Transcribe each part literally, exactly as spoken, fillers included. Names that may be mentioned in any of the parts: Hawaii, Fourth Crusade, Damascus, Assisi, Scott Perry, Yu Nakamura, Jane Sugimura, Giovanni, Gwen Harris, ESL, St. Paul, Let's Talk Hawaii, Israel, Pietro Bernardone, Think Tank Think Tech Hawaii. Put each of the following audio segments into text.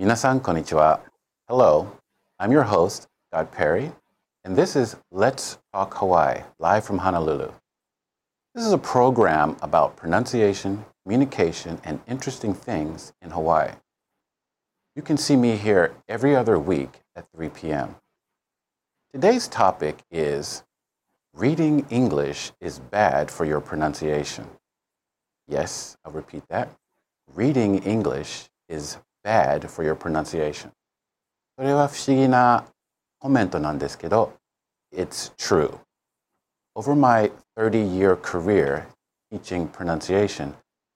Minasan konnichiwa. Hello, I'm your host, Scott Perry, and this is Let's Talk Hawaii, live from Honolulu. This is a program about pronunciation, communication, and interesting things in Hawaii. You can see me here every other week at three p.m. Today's topic is reading English is bad for your pronunciation. Yes, I'll repeat that. Reading English is bad for your pronunciation. それは不思議なコメントなんですけど, it's true. Over my thirty-year career teaching pronunciation,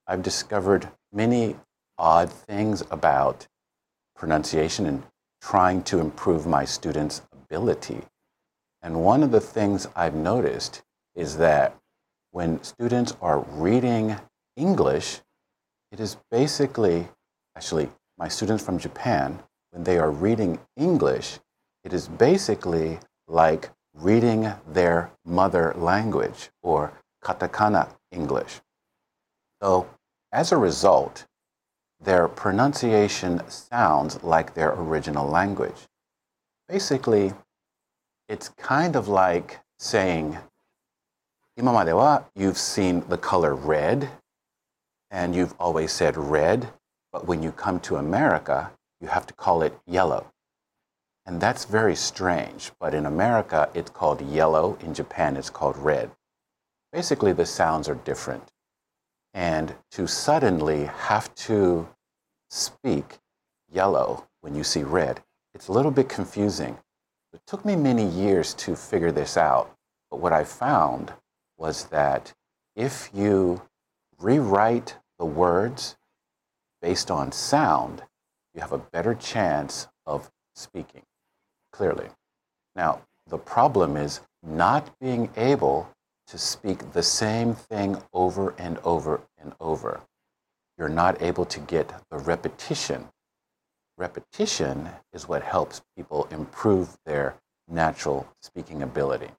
I've discovered many odd things about pronunciation and trying to improve my students' ability. And one of the things I've noticed is that when students are reading English, it is basically, actually, my students from Japan, when they are reading English, it is basically like reading their mother language, or katakana English. So, as a result, their pronunciation sounds like their original language. Basically, it's kind of like saying, imamade wa, you've seen the color red, and you've always said red, but when you come to America, you have to call it yellow. And that's very strange, but in America, it's called yellow, in Japan, it's called red. Basically, the sounds are different. And to suddenly have to speak yellow when you see red, it's a little bit confusing. It took me many years to figure this out, but what I found was that if you rewrite the words based on sound, you have a better chance of speaking clearly. Now, the problem is not being able to speak the same thing over and over and over. You're not able to get the repetition. Repetition is what helps people improve their natural speaking ability.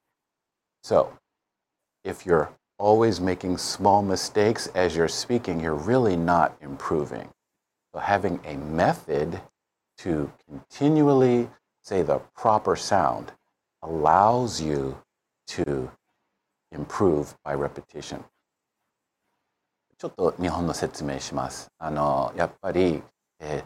So, if you're always making small mistakes as you're speaking, you're really not improving. So having a method to continually say the proper sound allows you to improve by repetition. ちょっと日本の説明します。あの、やっぱり、え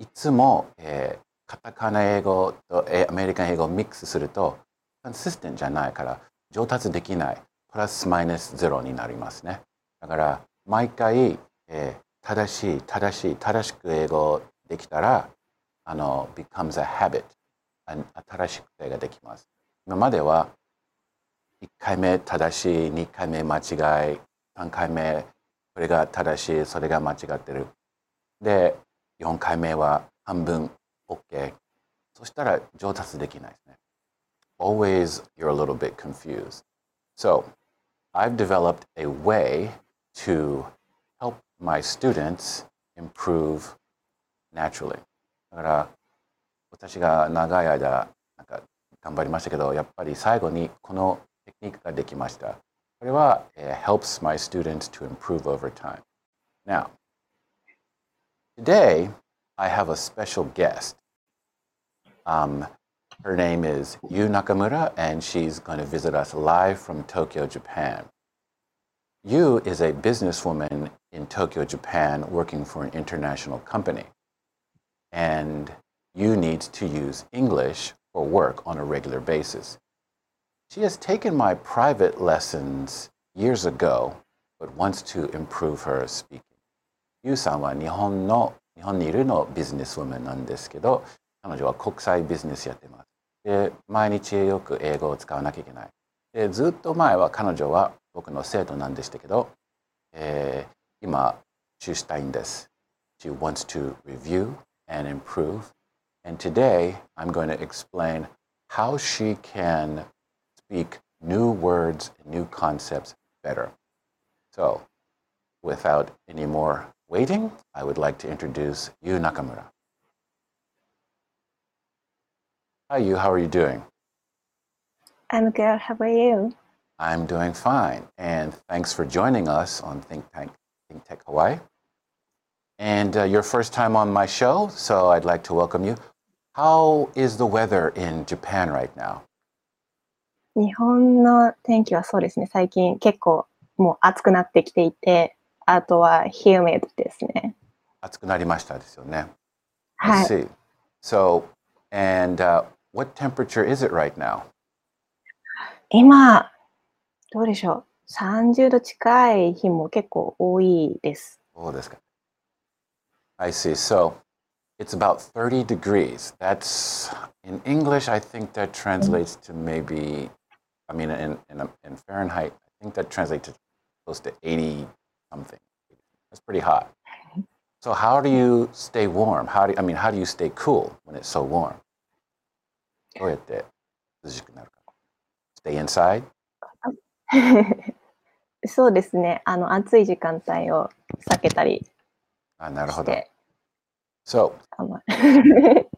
ー、いつも、えー、カタカナ英語と、えー、アメリカン英語ミックスすると、consistentじゃないから上達できない。プラスマイナスゼロになりますね。だから、毎回、えー、正しい、正しい、正しく英語できたら、あの、 becomes a habit。 新しい癖ができます。 今までは、 いっかいめ 正しい、にかいめ 間違い、さんかいめ これが正しい、それが間違ってる。で、よんかいめは半分 OK。そしたら上達できないですね。Always you're a little bit confused. So, I've developed a way to help my students improve naturally. だから、私が長い間なんか頑張りましたけど、やっぱり最後にこの これは helps my students to improve over time. Now, today I have a special guest. Um, her name is Yu Nakamura, and she's going to visit us live from Tokyo, Japan. Yu is a businesswoman in Tokyo, Japan, working for an international company. And Yu needs to use English for work on a regular basis. She has taken my private lessons years ago, but wants to improve her speaking. Yu-san は日本の、日本にいるのビジネスウォーマンなんですけど、彼女は国際ビジネスやってます。で、毎日よく英語を使わなきゃいけない。で、ずっと前は彼女は僕の生徒なんでしたけど、えー、今、sheしたいんです。She wants to review and improve. And today, I'm going to explain how she can speak new words and new concepts better. So, without any more waiting, I would like to introduce Yu Nakamura. Hi, Yu. How are you doing? I'm good. How are you? I'm doing fine. And thanks for joining us on Think Tank Think Tech Hawaii. and uh, your first time on my show, so I'd like to welcome you. How is the weather in Japan right now? 日本の天気はそうですね。最近結構もう暑くなってきていて、あとは humid ですね。暑くなりましたですよね。はい。Let's see. So, and uh, what temperature is it right now? 今どうでしょう。さんじゅうど近い日も結構多いです。そうですか。I see. So, it's about thirty degrees. That's in English. I think that translates to maybe. I mean, in in, in Fahrenheit, I think that translates to close to eighty something. That's pretty hot. So, how do you stay warm? How do you, I mean? How do you stay cool when it's so warm? Stay inside. そうですね。あの暑い時間帯を避けたり。Ah, なるほど。So,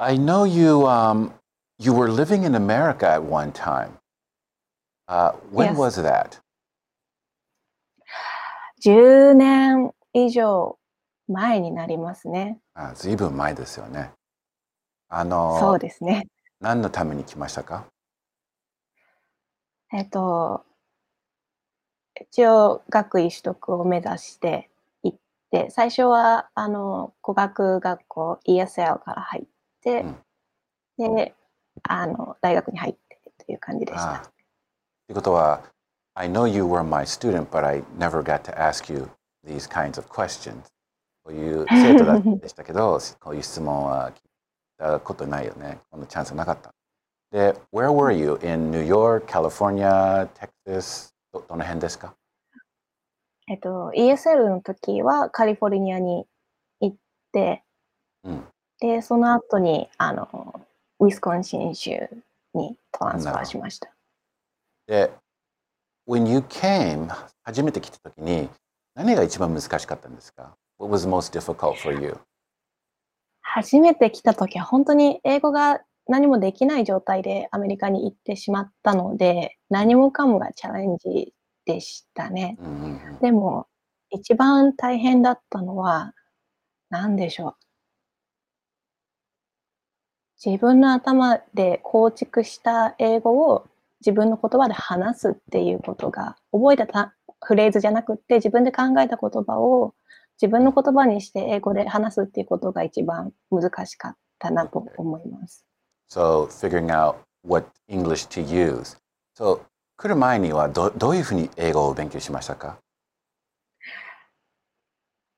I know you. Um, you were living in America at one time. Uh, when yes. was that? ten years 以上前になりますね。あ、ずいぶん前ですよね。あの、そうですね。何のために来ましたか？えっと、一応学位取得を目指して。で最初はあの語学学校 E S L から入って、うん、であの大学に入ってという感じでした。ああ。ということは、I know you were my student, but I never got to ask you these kinds of questions. こういう生徒だったでしたけど、こういう質問は聞いたことないよね。このチャンスなかった。で、Where were you? In New York, California, Texas? ど, どの辺ですか？えっと、E S L の時はカリフォルニアに行って、うん、でその後にあのウィスコンシン州にトランスファーしました。で、when you came 初めて来た時に何が一番難しかったんですか ？What was most difficult for you? 初めて来た時は本当に英語が何もできない状態でアメリカに行ってしまったので、何もかもがチャレンジ。でしたね。でも一番大変だったのは何でしょう。自分の頭で構築した英語を自分の言葉で話すっていうことが覚えたたフレーズじゃなくって自分で考えた言葉を自分の言葉にして英語で話すっていうことが一番難しかったなと思います。So figuring out what English to use. So来る前には ど, どういうふうに英語を勉強しましたか？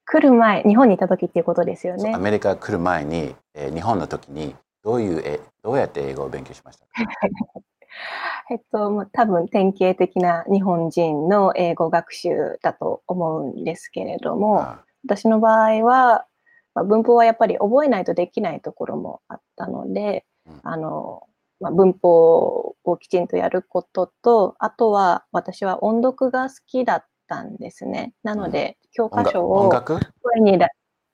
来る前、日本にいた時っていうことですよね。アメリカ来る前に、えー、日本の時にどういうどうやって英語を勉強しましたか？えっと多分典型的な日本人の英語学習だと思うんですけれども、ああ私の場合は、まあ、文法はやっぱり覚えないとできないところもあったので、うん、あの。まあ、文法をきちんとやることと、あとは私は音読が好きだったんですね。なので、教科書を声にだ、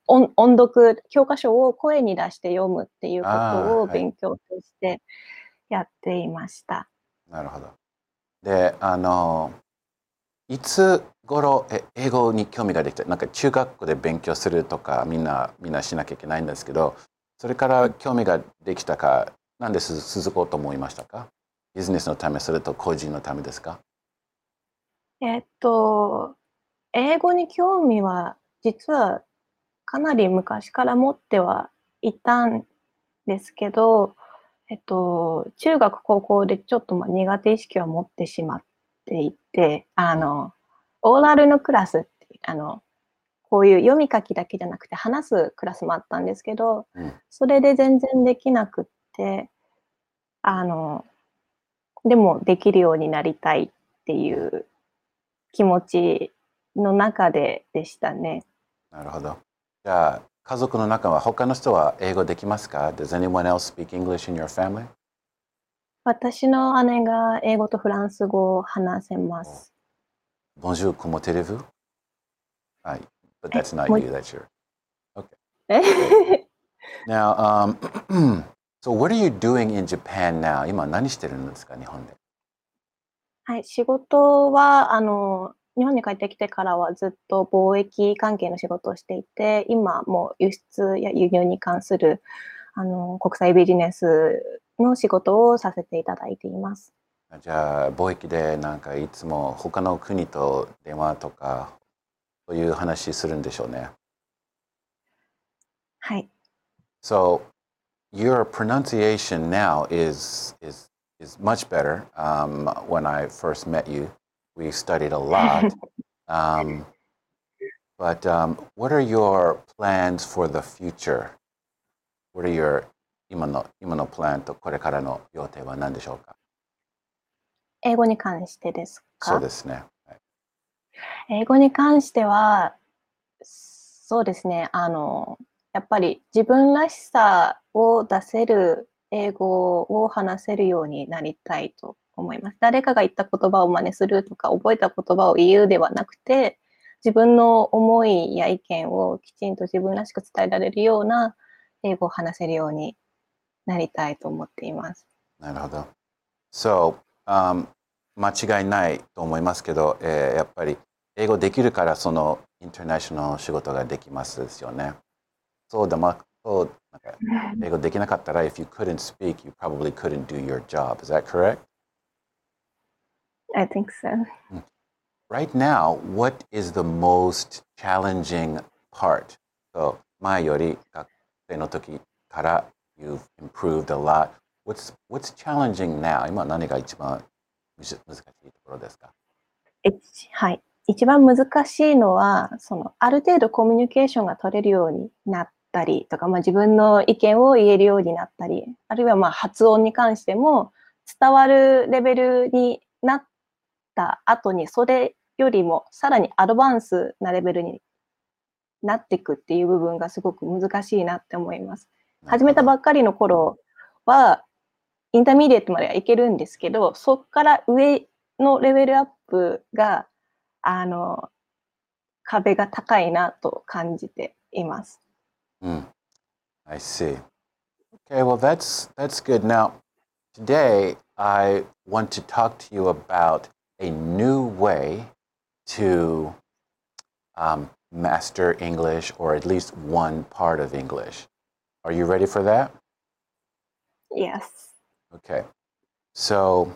音読、教科書を声に出して読むっていうことを勉強としてやっていました。はい、なるほど。で、あのいつ頃え英語に興味ができた、なんか中学校で勉強するとか、みんなみんなしなきゃいけないんですけど、それから興味ができたか。なんで続こうと思いましたか？ビジネスのため、それと個人のためですか？えっと、英語に興味は実はかなり昔から持ってはいたんですけど、えっと、中学高校でちょっと苦手意識を持ってしまっていて、あのオーラルのクラスってあのこういう読み書きだけじゃなくて話すクラスもあったんですけど、うん、それで全然できなくてで、あのでもできるようになりたいっていう気持ちの中ででしたね。なるほど。じゃあ家族の中は他の人は英語できますか？ Does anyone else speak English in your family? 私の姉が英語とフランス語を話せます。Bonjour, comment allez-vous? Right, but that's not you, that's your. Okay. Now, um, So what are you doing in Japan now? 今何してるんですか、日本で。はい、仕事はあの日本に帰ってきてからはずっと貿易関係の仕事をしていて、今も輸出や輸入に関するあの国際ビジネスの仕事をさせていただいています。じゃあ貿易でなんかいつも他の国と電話とかそういう話するんでしょうね。はい。So your pronunciation now is is is much better. Um, when I first met you, we studied a lot. um, but um, what are your plans for the future? What are your 今の今のプランとこれからの予定は何でしょうか？英語に関してですか？そうですね。はい、英語に関してはそうですね。あのやっぱり自分らしさを出せる英語を話せるようになりたいと思います。誰かが言った言葉を真似するとか覚えた言葉を言うではなくて、自分の思いや意見をきちんと自分らしく伝えられるような英語を話せるようになりたいと思っています。なるほど。So、um, 間違いないと思いますけど、えー、やっぱり英語できるからそのインターナショナルの仕事ができますですよね。そうだま、そうなんか英語できなかったら、if you couldn't speak, you probably couldn't do your job. Is that correct? I think so. Right now, what is the most challenging part? So, 前より学生の時から you've improved a lot. What's, what's challenging now? 今何が一番難しいところですか？はい。一番難しいのは、そのある程度コミュニケーションが取れるようになったりとか、まあ、自分の意見を言えるようになったり、あるいはまあ発音に関しても伝わるレベルになった後に、それよりもさらにアドバンスなレベルになっていくっていう部分がすごく難しいなって思います。始めたばっかりの頃は、インターミディエットまではいけるんですけど、そこから上のレベルアップが、あの壁が高いなと感じています。Mm. I see. Okay, well that's that's good. Now, today I want to talk to you about a new way to um, master English or at least one part of English. Are you ready for that? Yes. Okay. So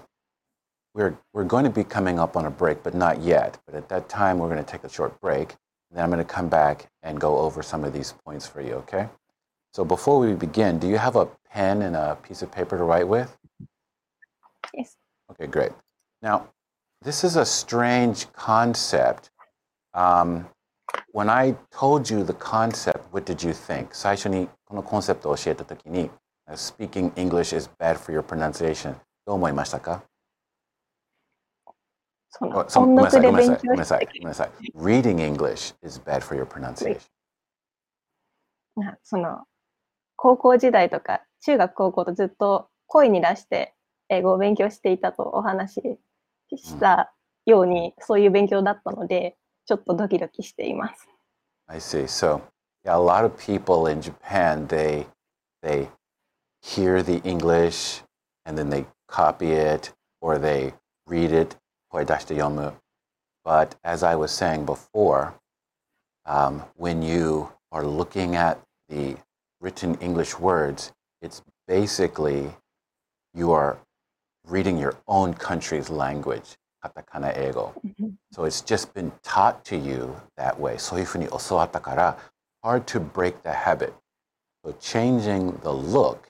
We're we're going to be coming up on a break, but not yet. But at that time, we're going to take a short break. And then I'm going to come back and go over some of these points for you, okay? So before we begin, do you have a pen and a piece of paper to write with? Yes. Okay, great. Now, this is a strange concept. Um, when I told you the concept, what did you think? 最初にこのコンセプトを教えたときに、speaking English is bad for your pronunciation. どう思いましたか？その音楽で勉強して。ごめんなさい、ごめんなさい。Reading English is bad for your pronunciation. その高校時代とか中学高校とずっと声に出して英語を勉強していたとお話ししたように、うん、そういう勉強だったのでちょっとドキドキしています。I see. So, yeah, a lot of people in Japan, they they hear the English and then they copy it or they read it.But as I was saying before, um, when you are looking at the written English words, it's basically you are reading your own country's language, katakana eigo. So it's just been taught to you that way. So you funi osowatta kara, hard to break the habit. So changing the look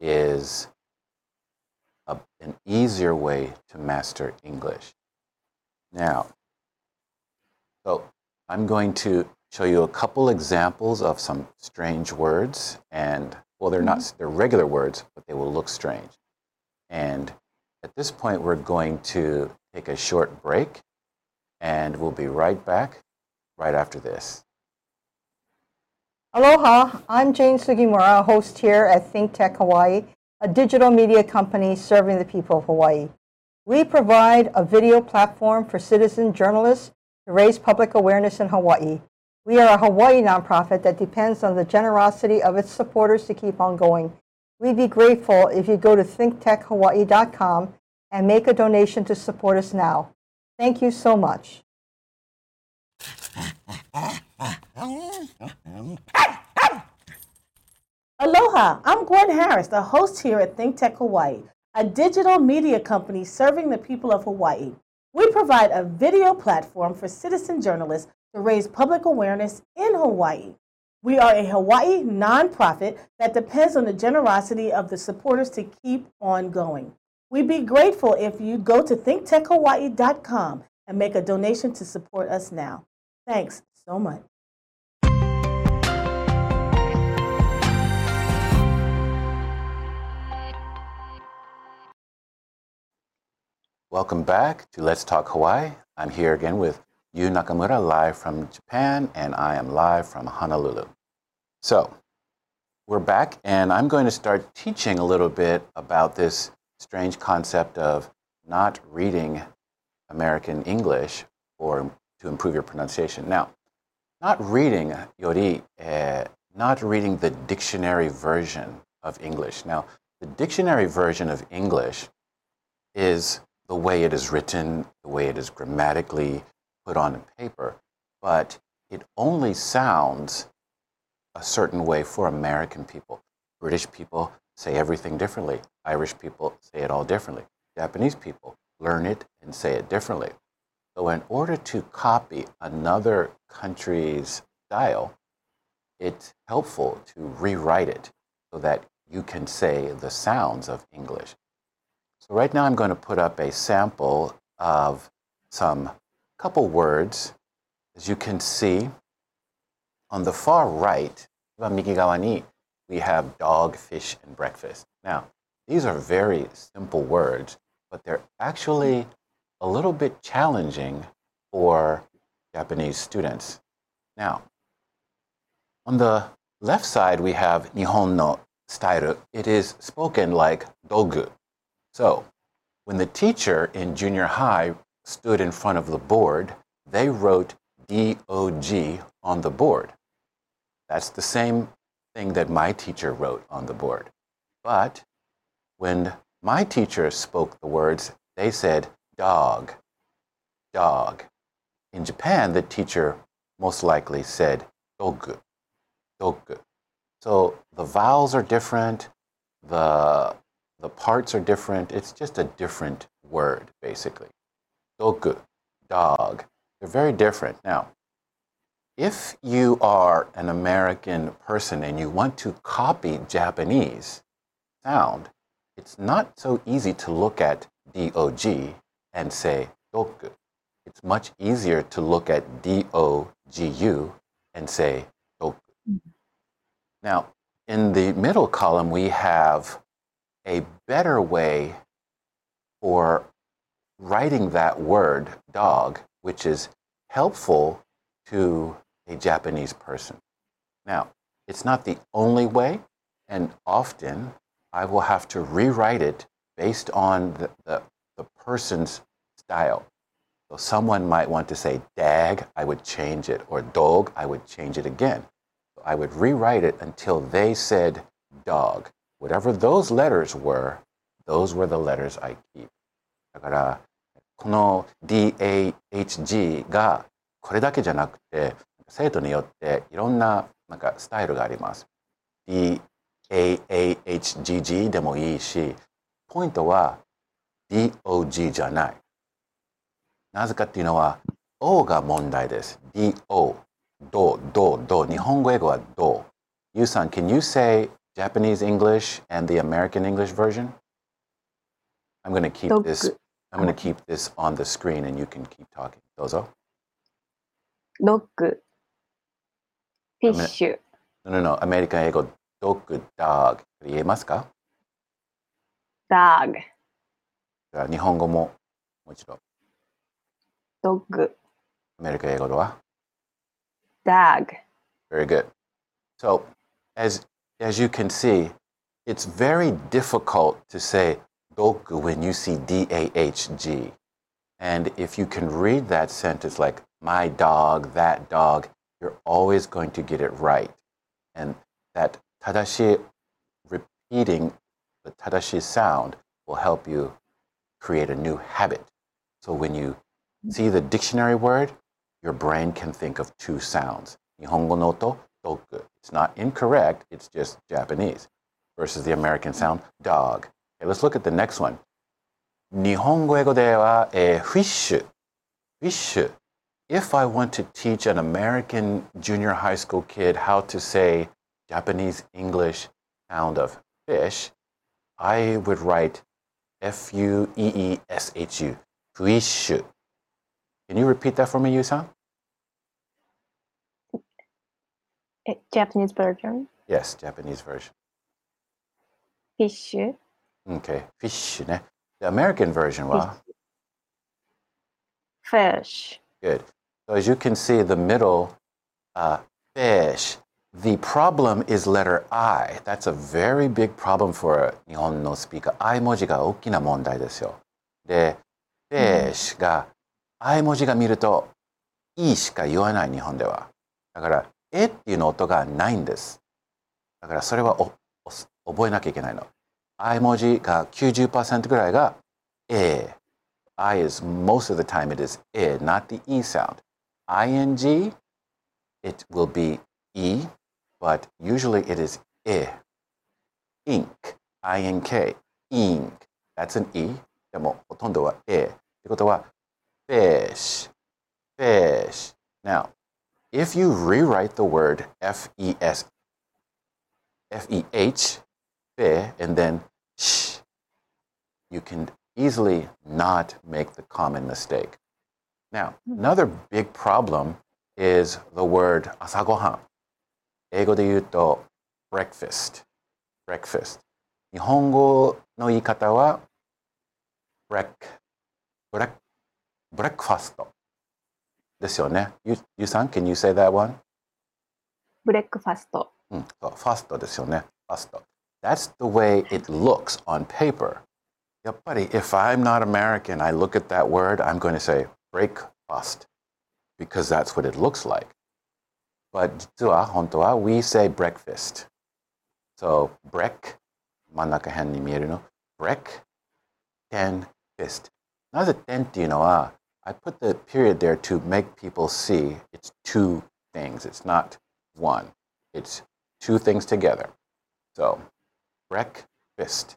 is...A, an easier way to master English. Now, so I'm going to show you a couple examples of some strange words, and well, they're not they're regular words, but they will look strange. And at this point, we're going to take a short break, and we'll be right back right after this. Aloha, I'm Jane Sugimura, host here at Think Tech Hawaii.A digital media company serving the people of Hawaii. We provide a video platform for citizen journalists to raise public awareness in Hawaii. We are a Hawaii nonprofit that depends on the generosity of its supporters to keep on going. We'd be grateful if you go to think tech hawaii dot com and make a donation to support us now. Thank you so much. Aloha, I'm Gwen Harris, the host here at Think Tech Hawaii, a digital media company serving the people of Hawaii. We provide a video platform for citizen journalists to raise public awareness in Hawaii. We are a Hawaii nonprofit that depends on the generosity of the supporters to keep on going. We'd be grateful if you'd go to think tech hawaii dot com and make a donation to support us now. Thanks so much. Welcome back to Let's Talk Hawaii. I'm here again with Yu Nakamura, live from Japan, and I am live from Honolulu. So, we're back, and I'm going to start teaching a little bit about this strange concept of not reading American English or to improve your pronunciation. Now, not reading yori, eh, not reading the dictionary version of English. Now, the dictionary version of English is the way it is written, the way it is grammatically put on paper, but it only sounds a certain way for American people. British people say everything differently. Irish people say it all differently. Japanese people learn it and say it differently. So in order to copy another country's style, it's helpful to rewrite it so that you can say the sounds of English. So right now I'm going to put up a sample of some couple words. As you can see, on the far right, mikigawa ni, we have dog, fish, and breakfast. Now, these are very simple words, but they're actually a little bit challenging for Japanese students. Now, on the left side, we have Nihon no style. It is spoken like dogu. So, when the teacher in junior high stood in front of the board, they wrote D O G on the board. That's the same thing that my teacher wrote on the board. But when my teacher spoke the words, they said dog, dog. In Japan, the teacher most likely said dogu, dogu. So the vowels are different, the The parts are different. It's just a different word, basically. Dogu, dog. They're very different. Now, if you are an American person and you want to copy Japanese sound, it's not so easy to look at D O G and say dogu. It's much easier to look at D O G U and say dogu. Now, in the middle column, we have a better way for writing that word, dog, which is helpful to a Japanese person. Now, it's not the only way, and often I will have to rewrite it based on the, the, the person's style. So someone might want to say dag, I would change it, or dog, I would change it again. So I would rewrite it until they said dog. Whatever those letters were, those were the letters I keep. だから、 この D A H G がこれだけじゃなくて、生徒によっていろんななんかスタイルがあります。D A H G G でもいいし、ポイントは D O G じゃない。なぜかっていうのは、O が問題です。D O、ど、ど、ど、日本語英語はど。ゆうさん、can you say Japanese English and the American English version? I'm going to keep dogu. this. I'm going to keep this on the screen, and you can keep talking. Dozo. Dogu. Fish. No, no, no. American ego. Dogu, dog. Riemasu ka? Dog. Nihongo mo moichiro. Dogu. American ego wa? Dog. Very good. So, as As you can see, it's very difficult to say dogu when you see D A H G. And if you can read that sentence like my dog, that dog, you're always going to get it right. And that tadashi, repeating the tadashi sound will help you create a new habit. So when you see the dictionary word, your brain can think of two sounds. Nihongo no to toku. It's not incorrect, it's just Japanese. Versus the American sound, dog. Okay, let's look at the next one. Nihongo ego de wa fishu. Fishu. If I want to teach an American junior high school kid how to say Japanese English sound of fish, I would write F U E E S H U, fuishu. Can you repeat that for me, Yu-san? Japanese version? Yes, Japanese version. Fishu. Okay, fishu ne. The American version wa? Fish. Good. So as you can see, the middle, uh, fish. The problem is letter I. That's a very big problem for a Nihon no speaker. I 文字が大きな問題ですよ。で、fish が I 文字が見ると E しか言わない日本では。だからえっていうの音がないんです。だからそれはおお覚えなきゃいけないの。I 文字が ninety percent ぐらいが A。I is most of the time it is I, not the E sound. I N G, it will be E, but usually it is I. Ink, I N K, ink. That's an E. でもほとんどはA。ってことは fish, fish. Now, if you rewrite the word F E S, F E H, fe, and then sh, you can easily not make the common mistake. Now, another big problem is the word asagohan. Eigo de iu to breakfast. Breakfast. Nihongo no iikata wa break, break, breakfast. Desu ne. Yu-san, can you say that one? Breakfast. Mm, so, fast desu ne. Fast. That's the way it looks on paper. Yeah, buddy, if I'm not American, I look at that word, I'm going to say breakfast because that's what it looks like. But we say breakfast. So, brek, manaka hen ni mieru no, brek, ten, fist. Now the ten te iu no wa, I put the period there to make people see it's two things. It's not one. It's two things together. So, brek, fist.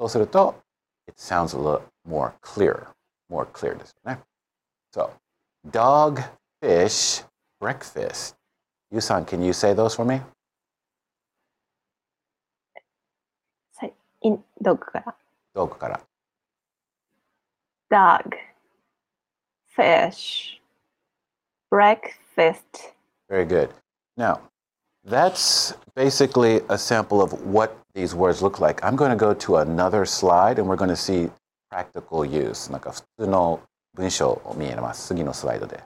そうすると it sounds a little more clear, more clear ですよね。So, dog, fish, breakfast. Yu-san, can you say those for me? はい、ドッグから。ドッグから。Dog, fish, breakfast. Very good. Now, that's basically a sample of what these words look like. I'm going to go to another slide and we're going to see practical use. なんか普通の文章を見えます。次のスライドで。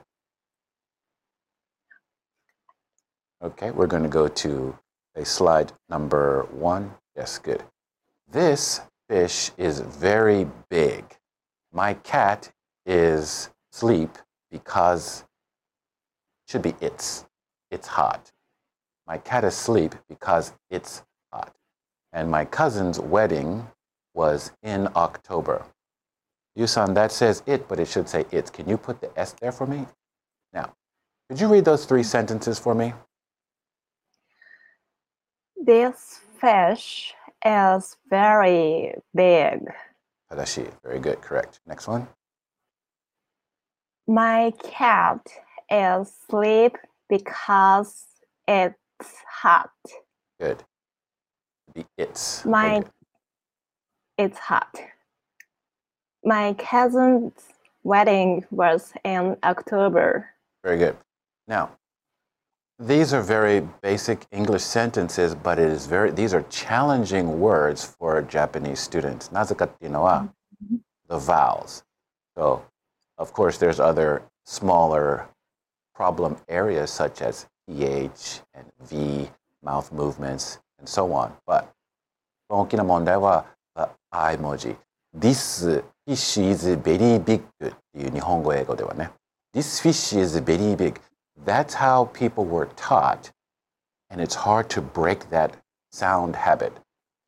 Okay, we're going to go to a slide number one. Yes, good. This fish is very big. My cat is asleep because should be it's. It's hot. My cat is asleep because it's hot. And my cousin's wedding was in October. Yu-san, that says it, but it should say it's. Can you put the S there for me? Now, could you read those three sentences for me? This fish is very big. Tadashi, very good, correct. Next one. My cat is asleep because it's hot. Good. The it's. My, okay. It's hot. My cousin's wedding was in October. Very good. Now, these are very basic English sentences, but it is very. These are challenging words for Japanese students. Nazuka tte iu no wa, the vowels. So, of course, there's other smaller problem areas such as E H and V, mouth movements, and so on. But the big problem was the I 文字. This fish is very big. っていう日本語英語ではね。This fish is very big. That's how people were taught, and it's hard to break that sound habit.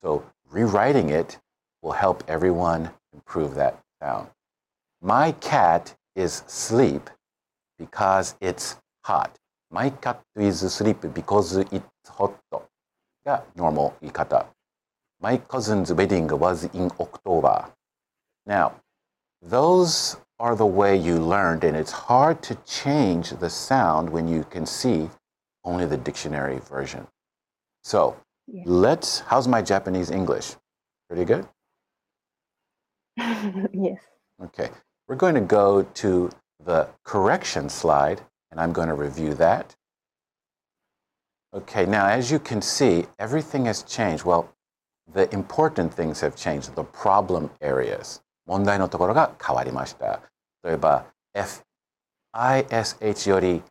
So rewriting it will help everyone improve that sound. My cat is asleep because it's hot. My cat is asleep because it's hot. Yeah, normal ikata. My cousin's wedding was in October. Now, those are the way you learned, and it's hard to change the sound when you can see only the dictionary version. So, yeah. let's, how's my Japanese English? Pretty good? Yes. Okay. We're going to go to the correction slide, and I'm going to review that. Okay, now as you can see, everything has changed. Well, the important things have changed, the problem areas. 問題のところが変わりました。 例えば、 F、 I S H より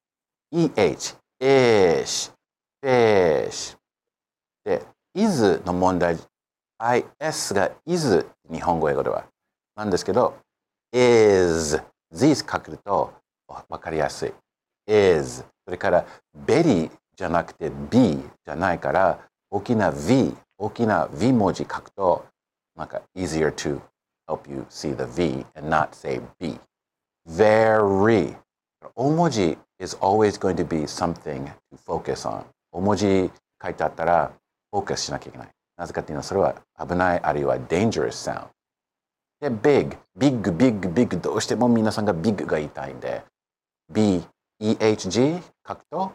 E H、 ish、 fish。 で、 is の問題、 is が is 日本語英語では。 なんですけど、 is、 these 書くと分かりやすい。 is、 それから berry じゃなくて b じゃないから、 大きな v、 大きな v 文字書くと、 なんか easier to help you see the V and not say B. Very. Omoji is always going to be something to focus on. Omoji 書いてあったら focus しなきゃいけない。 なぜかっていうのはそれは危ないあるいは dangerous sound. で、 big, big, big, big どうしても皆さんが big が言いたいんで B, E, H, G 書くと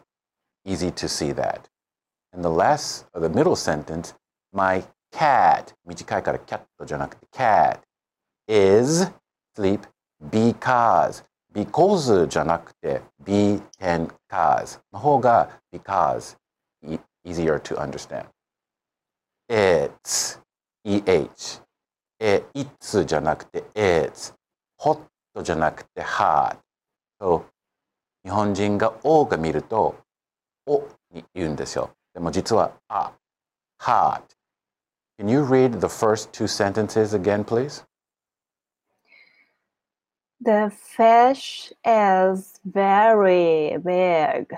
easy to see that. And the last, or the middle sentence, my cat 短いから cat じゃなくて cat is sleep because because じゃなくて be and cause の方が because easier to understand. It's eh it's じゃなくて it's hot じゃなくて hot. So 日本人が o が見ると o に言うんですよ。 でも実は あ hot. Can you read the first two sentences again, please? The fish is very big.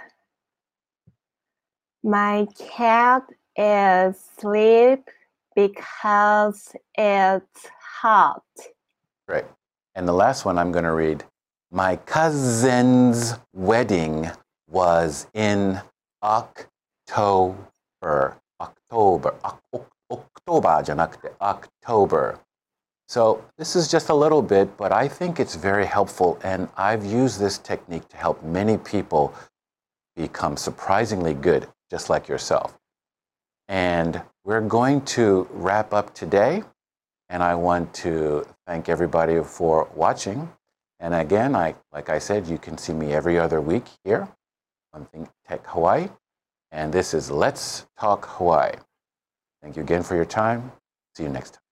My cat is asleep because it's hot. Great. And the last one I'm going to read. My cousin's wedding was in October. October. October じゃなくて October. So this is just a little bit, but I think it's very helpful, and I've used this technique to help many people become surprisingly good, just like yourself. And we're going to wrap up today, and I want to thank everybody for watching. And again, I, like I said, you can see me every other week here on Think Tech Hawaii, and this is Let's Talk Hawaii. Thank you again for your time. See you next time.